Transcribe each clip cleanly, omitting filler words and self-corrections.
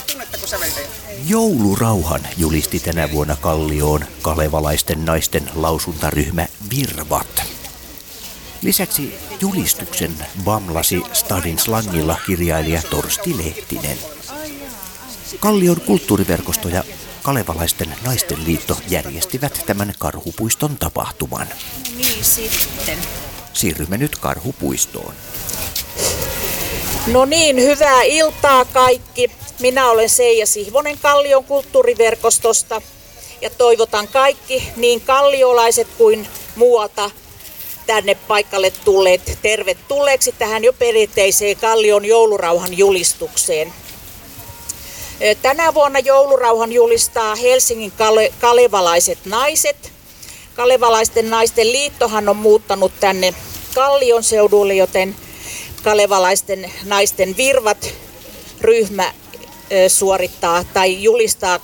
tunnettako säveltä? Joulurauhan julisti tänä vuonna Kallioon kalevalaisten naisten lausuntaryhmä Virvat. Lisäksi julistuksen bamlasi Stadin slangilla kirjailija Torsti Lehtinen. Kallion kulttuuriverkosto ja Kalevalaisten naisten liitto järjestivät tämän Karhupuiston tapahtuman. Niin sitten. Siirrymme nyt Karhupuistoon. No niin, hyvää iltaa kaikki. Minä olen Seija Sihvonen Kallion kulttuuriverkostosta ja toivotan kaikki niin kalliolaiset kuin muualta tänne paikalle tulleet tervetulleeksi tähän jo perinteiseen Kallion joulurauhan julistukseen. Tänä vuonna joulurauhan julistaa Helsingin Kalevalaiset naiset. Kalevalaisten naisten liittohan on muuttanut tänne Kallion seudulle, joten Kalevalaisten naisten Virvat-ryhmä suorittaa tai julistaa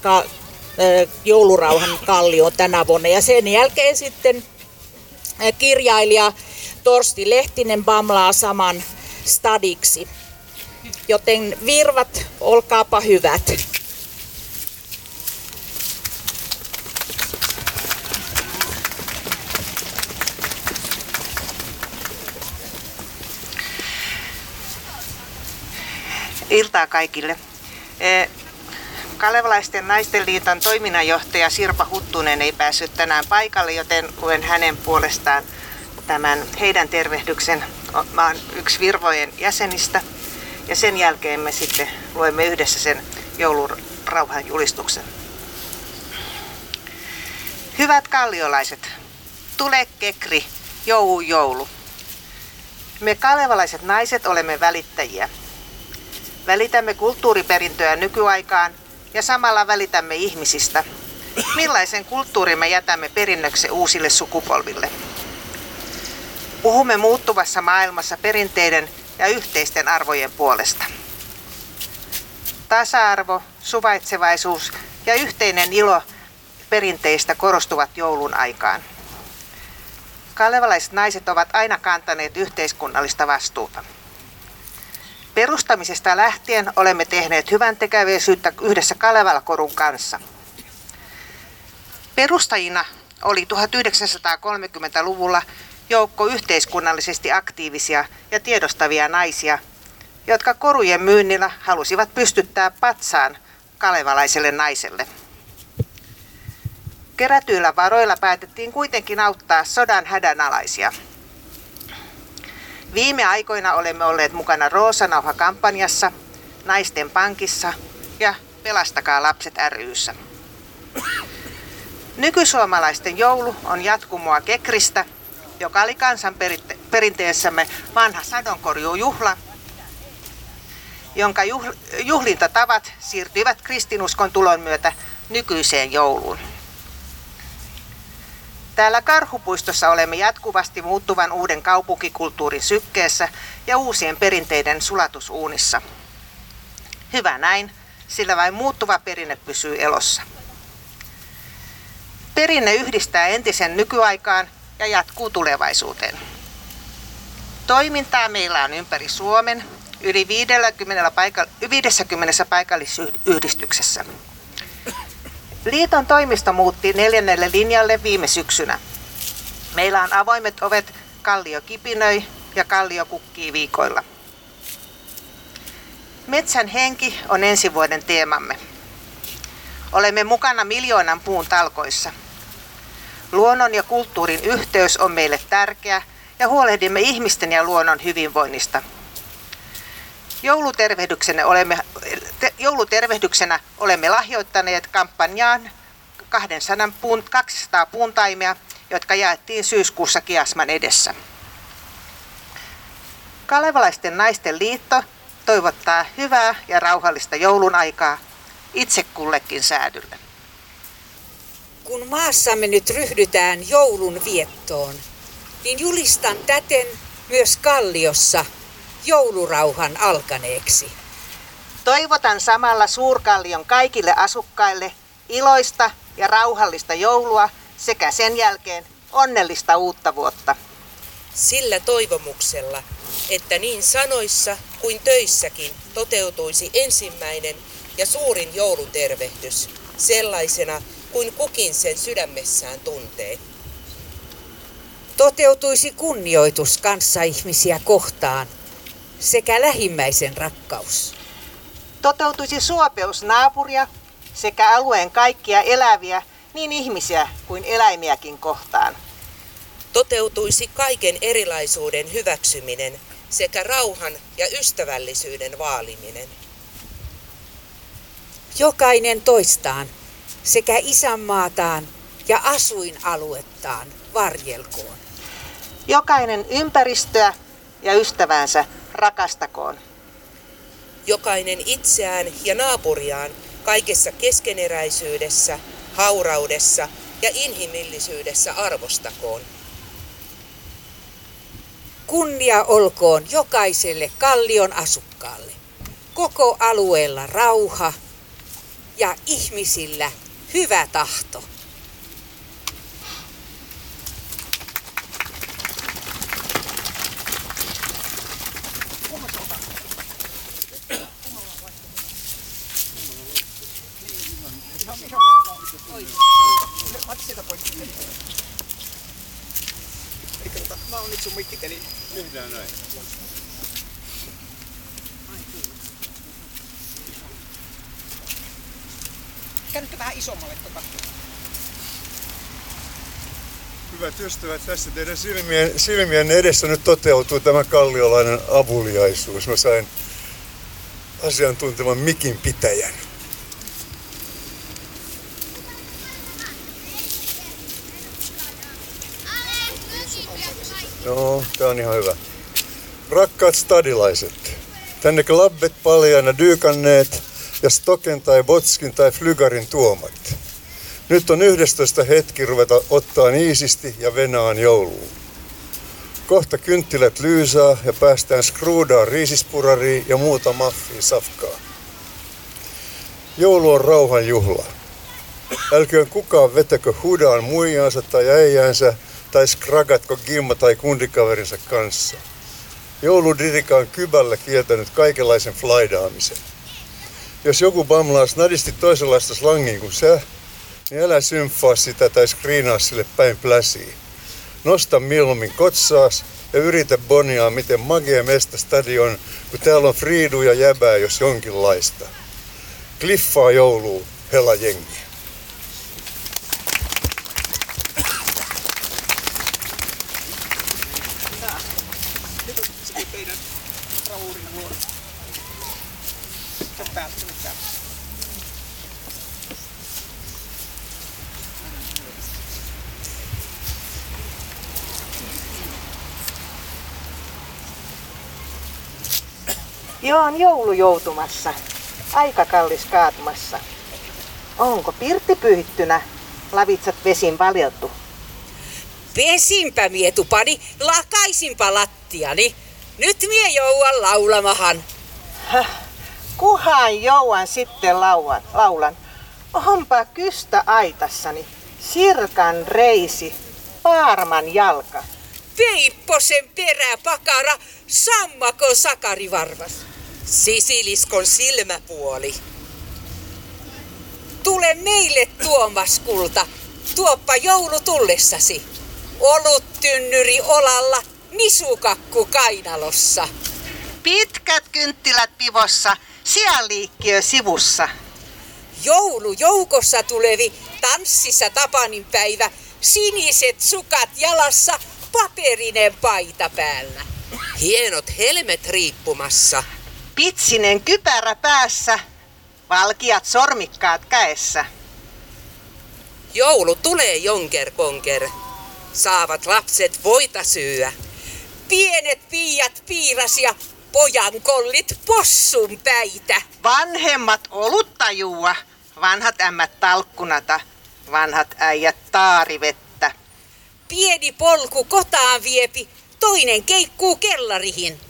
joulurauhan Kallioon tänä vuonna. Ja sen jälkeen sitten kirjailija Torsti Lehtinen bamlaa saman Stadiksi. Joten Virvat, olkaapa hyvät. Iltaa kaikille. Kalevalaisten naisten liiton toiminnanjohtaja Sirpa Huttunen ei päässyt tänään paikalle, joten luen hänen puolestaan tämän heidän tervehdyksen. Mä oon yksi Virvojen jäsenistä. Ja sen jälkeen me sitten luemme yhdessä sen joulurauhan julistuksen. Hyvät kalliolaiset, tule kekri, joulu joulu. Me kalevalaiset naiset olemme välittäjiä. Välitämme kulttuuriperintöä nykyaikaan ja samalla välitämme ihmisistä. Millaisen kulttuurin me jätämme perinnöksi uusille sukupolville? Puhumme muuttuvassa maailmassa perinteiden ja yhteisten arvojen puolesta. Tasa-arvo, suvaitsevaisuus ja yhteinen ilo perinteistä korostuvat joulun aikaan. Kalevalaiset naiset ovat aina kantaneet yhteiskunnallista vastuuta. Perustamisesta lähtien olemme tehneet hyväntekeväisyyttä yhdessä Kalevalakorun kanssa. Perustajina oli 1930-luvulla joukko yhteiskunnallisesti aktiivisia ja tiedostavia naisia, jotka korujen myynnillä halusivat pystyttää patsaan kalevalaiselle naiselle. Kerätyillä varoilla päätettiin kuitenkin auttaa sodan hädänalaisia. Viime aikoina olemme olleet mukana Roosa-nauha-kampanjassa, Naisten pankissa ja Pelastakaa lapset ry:ssä. Nykysuomalaisten joulu on jatkumoa kekristä, joka oli kansanperinteessämme vanha sadonkorjuujuhla, jonka juhlintatavat siirtyivät kristinuskon tulon myötä nykyiseen jouluun. Täällä Karhupuistossa olemme jatkuvasti muuttuvan uuden kaupunkikulttuurin sykkeessä ja uusien perinteiden sulatusuunissa. Hyvä näin, sillä vain muuttuva perinne pysyy elossa. Perinne yhdistää entisen nykyaikaan ja jatkuu tulevaisuuteen. Toimintaa meillä on ympäri Suomen yli 50 paikallisyhdistyksessä. Liiton toimisto muutti 4. linjalle viime syksynä. Meillä on avoimet ovet Kallio kipinöi ja Kallio kukkii -viikoilla. Metsän henki on ensi vuoden teemamme. Olemme mukana 1 000 000 puun talkoissa. Luonnon ja kulttuurin yhteys on meille tärkeä ja huolehdimme ihmisten ja luonnon hyvinvoinnista. Joulutervehdyksenä olemme lahjoittaneet kampanjaan 200 puuntaimea, jotka jaettiin syyskuussa Kiasman edessä. Kalevalaisten naisten liitto toivottaa hyvää ja rauhallista joulun aikaa itse kullekin säädylle. Kun maassamme nyt ryhdytään joulun viettoon, niin julistan täten myös Kalliossa joulurauhan alkaneeksi. Toivotan samalla Suurkallion kaikille asukkaille iloista ja rauhallista joulua sekä sen jälkeen onnellista uutta vuotta. Sillä toivomuksella, että niin sanoissa kuin töissäkin toteutuisi ensimmäinen ja suurin joulutervehdys sellaisena kuin kukin sen sydämessään tuntee. Toteutuisi kunnioitus kanssaihmisiä kohtaan sekä lähimmäisen rakkaus. Toteutuisi suopeus naapuria sekä alueen kaikkia eläviä, niin ihmisiä kuin eläimiäkin kohtaan. Toteutuisi kaiken erilaisuuden hyväksyminen sekä rauhan ja ystävällisyyden vaaliminen. Jokainen toistaan sekä isänmaataan ja asuinaluettaan varjelkoon. Jokainen ympäristöä ja ystävänsä rakastakoon. Jokainen itseään ja naapuriaan kaikessa keskeneräisyydessä, hauraudessa ja inhimillisyydessä arvostakoon. Kunnia olkoon jokaiselle Kallion asukkaalle. Koko alueella rauha ja ihmisillä hyvä tahto. Käynytkö vähän isommalle tuota? Hyvät ystävät, tässä teidän silmien edessä nyt toteutuu tämä kalliolainen avuliaisuus. Mä sain asiantuntevan mikin pitäjän. No, tää on ihan hyvä. Rakkaat stadilaiset, tänne klabbet paljaina dyykanneet ja Stoken tai Botskin tai Flygarin tuomat. Nyt on 11 hetki ruveta ottaa niisisti ja venaan jouluun. Kohta kynttilät lyysää ja päästään skruudaan riisispurariin ja muuta maffiin safkaa. Joulu on rauhan juhla. Älköön kukaan vetäkö hudaan muijaansa tai äijäänsä tai skragatko gimma tai kundikaverinsa kanssa. Jouludirika on kybällä kieltänyt kaikenlaisen flaidaamisen. Jos joku bamlaa snadisti toisenlaista slangiin kuin sä, niin älä symfaa sitä tai skriinaa sille päin pläsiin. Nosta mieluummin kotsaas ja yritä boniaa, miten magia mestä Stadi on, kun täällä on friidu ja jäbää jos jonkinlaista. Kliffaa jouluu, hela jengi. Joo, on joulu joutumassa, aika kallis kaatumassa. Onko pirtti pyyhittynä, lavitsat vesin valjeltu? Vesinpä mietupani, lakaisinpa lattiani. Nyt mie jouan laulamahan. Häh, kuhan jouan sitten laulan. Onpa kystä aitassani, sirkan reisi, paarman jalka. Peipposen peräpakara, sammakon sakarivarvas. Sisiliskon silmäpuoli. Tule meille tuomas kulta, tuoppa joulu tullessasi. Oluttynnyri olalla, nisukakku kainalossa. Pitkät kynttilät pivossa, sianliikkiö sivussa. Joulujoukossa tulevi, tanssissa Tapanin päivä, siniset sukat jalassa, paperinen paita päällä. Hienot helmet riippumassa. Pitsinen kypärä päässä. Valkiat sormikkaat käessä. Joulu tulee jonker-konker. Saavat lapset voita syyä. Pienet piiat piirasia. Pojan kollit possun päitä. Vanhemmat olutta juua. Vanhat ämmät talkkunata. Vanhat äijät taarivettä. Pieni polku kotaan viepi. Toinen keikkuu kellarihin.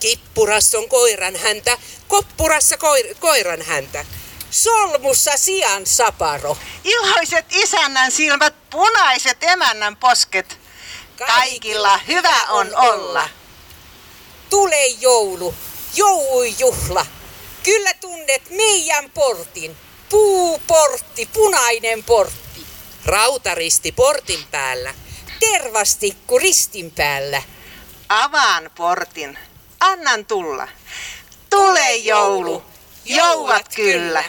Kippuras on koiran häntä, koppurassa koiran häntä. Solmussa sian saparo. Iloiset isännän silmät, punaiset emännän posket. Kaikilla hyvä on olla. Tule joulu, joulujuhla. Kyllä tunnet meidän portin. Puuportti, punainen portti. Rautaristi portin päällä. Tervastikku ristin päällä. Avaan portin. Annan tulla. Tule joulu. Jouvat kyllä.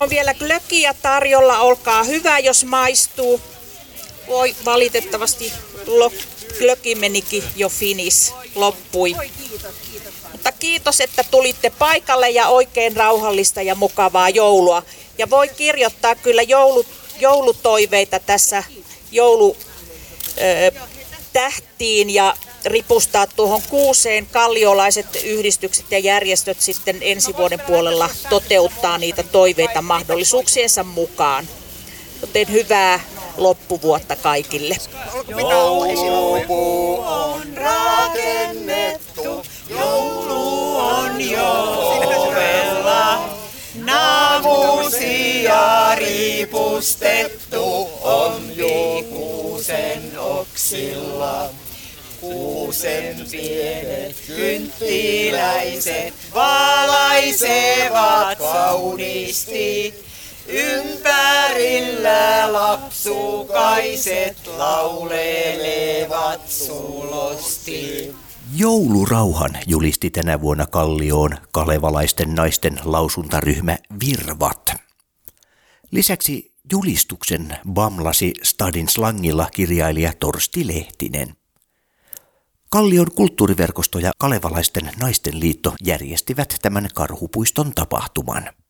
On vielä glökiä tarjolla, olkaa hyvä jos maistuu. Voi valitettavasti glöki menikin jo finis, loppui. Mutta kiitos, että tulitte paikalle ja oikein rauhallista ja mukavaa joulua. Ja voi kirjoittaa kyllä joulutoiveita tässä joulutähtiin ja ripustaa tuohon kuuseen. Kalliolaiset yhdistykset ja järjestöt sitten ensi vuoden puolella toteuttaa niitä toiveita mahdollisuuksiensa mukaan. Joten hyvää loppuvuotta kaikille. Joulu on rakennettu, joulu on jouvella. Naamusia ripustettu on kuusen oksilla. Kuusen pienet kynttiläiset valaisevat kauniisti. Ympärillä lapsukaiset laulelevat sulosti. Joulurauhan julisti tänä vuonna Kallioon kalevalaisten naisten lausuntaryhmä Virvat. Lisäksi julistuksen bamlasi Stadin slangilla kirjailija Torsti Lehtinen. Kallion kulttuuriverkosto ja kalevalaisten naisten liitto järjestivät tämän Karhupuiston tapahtuman.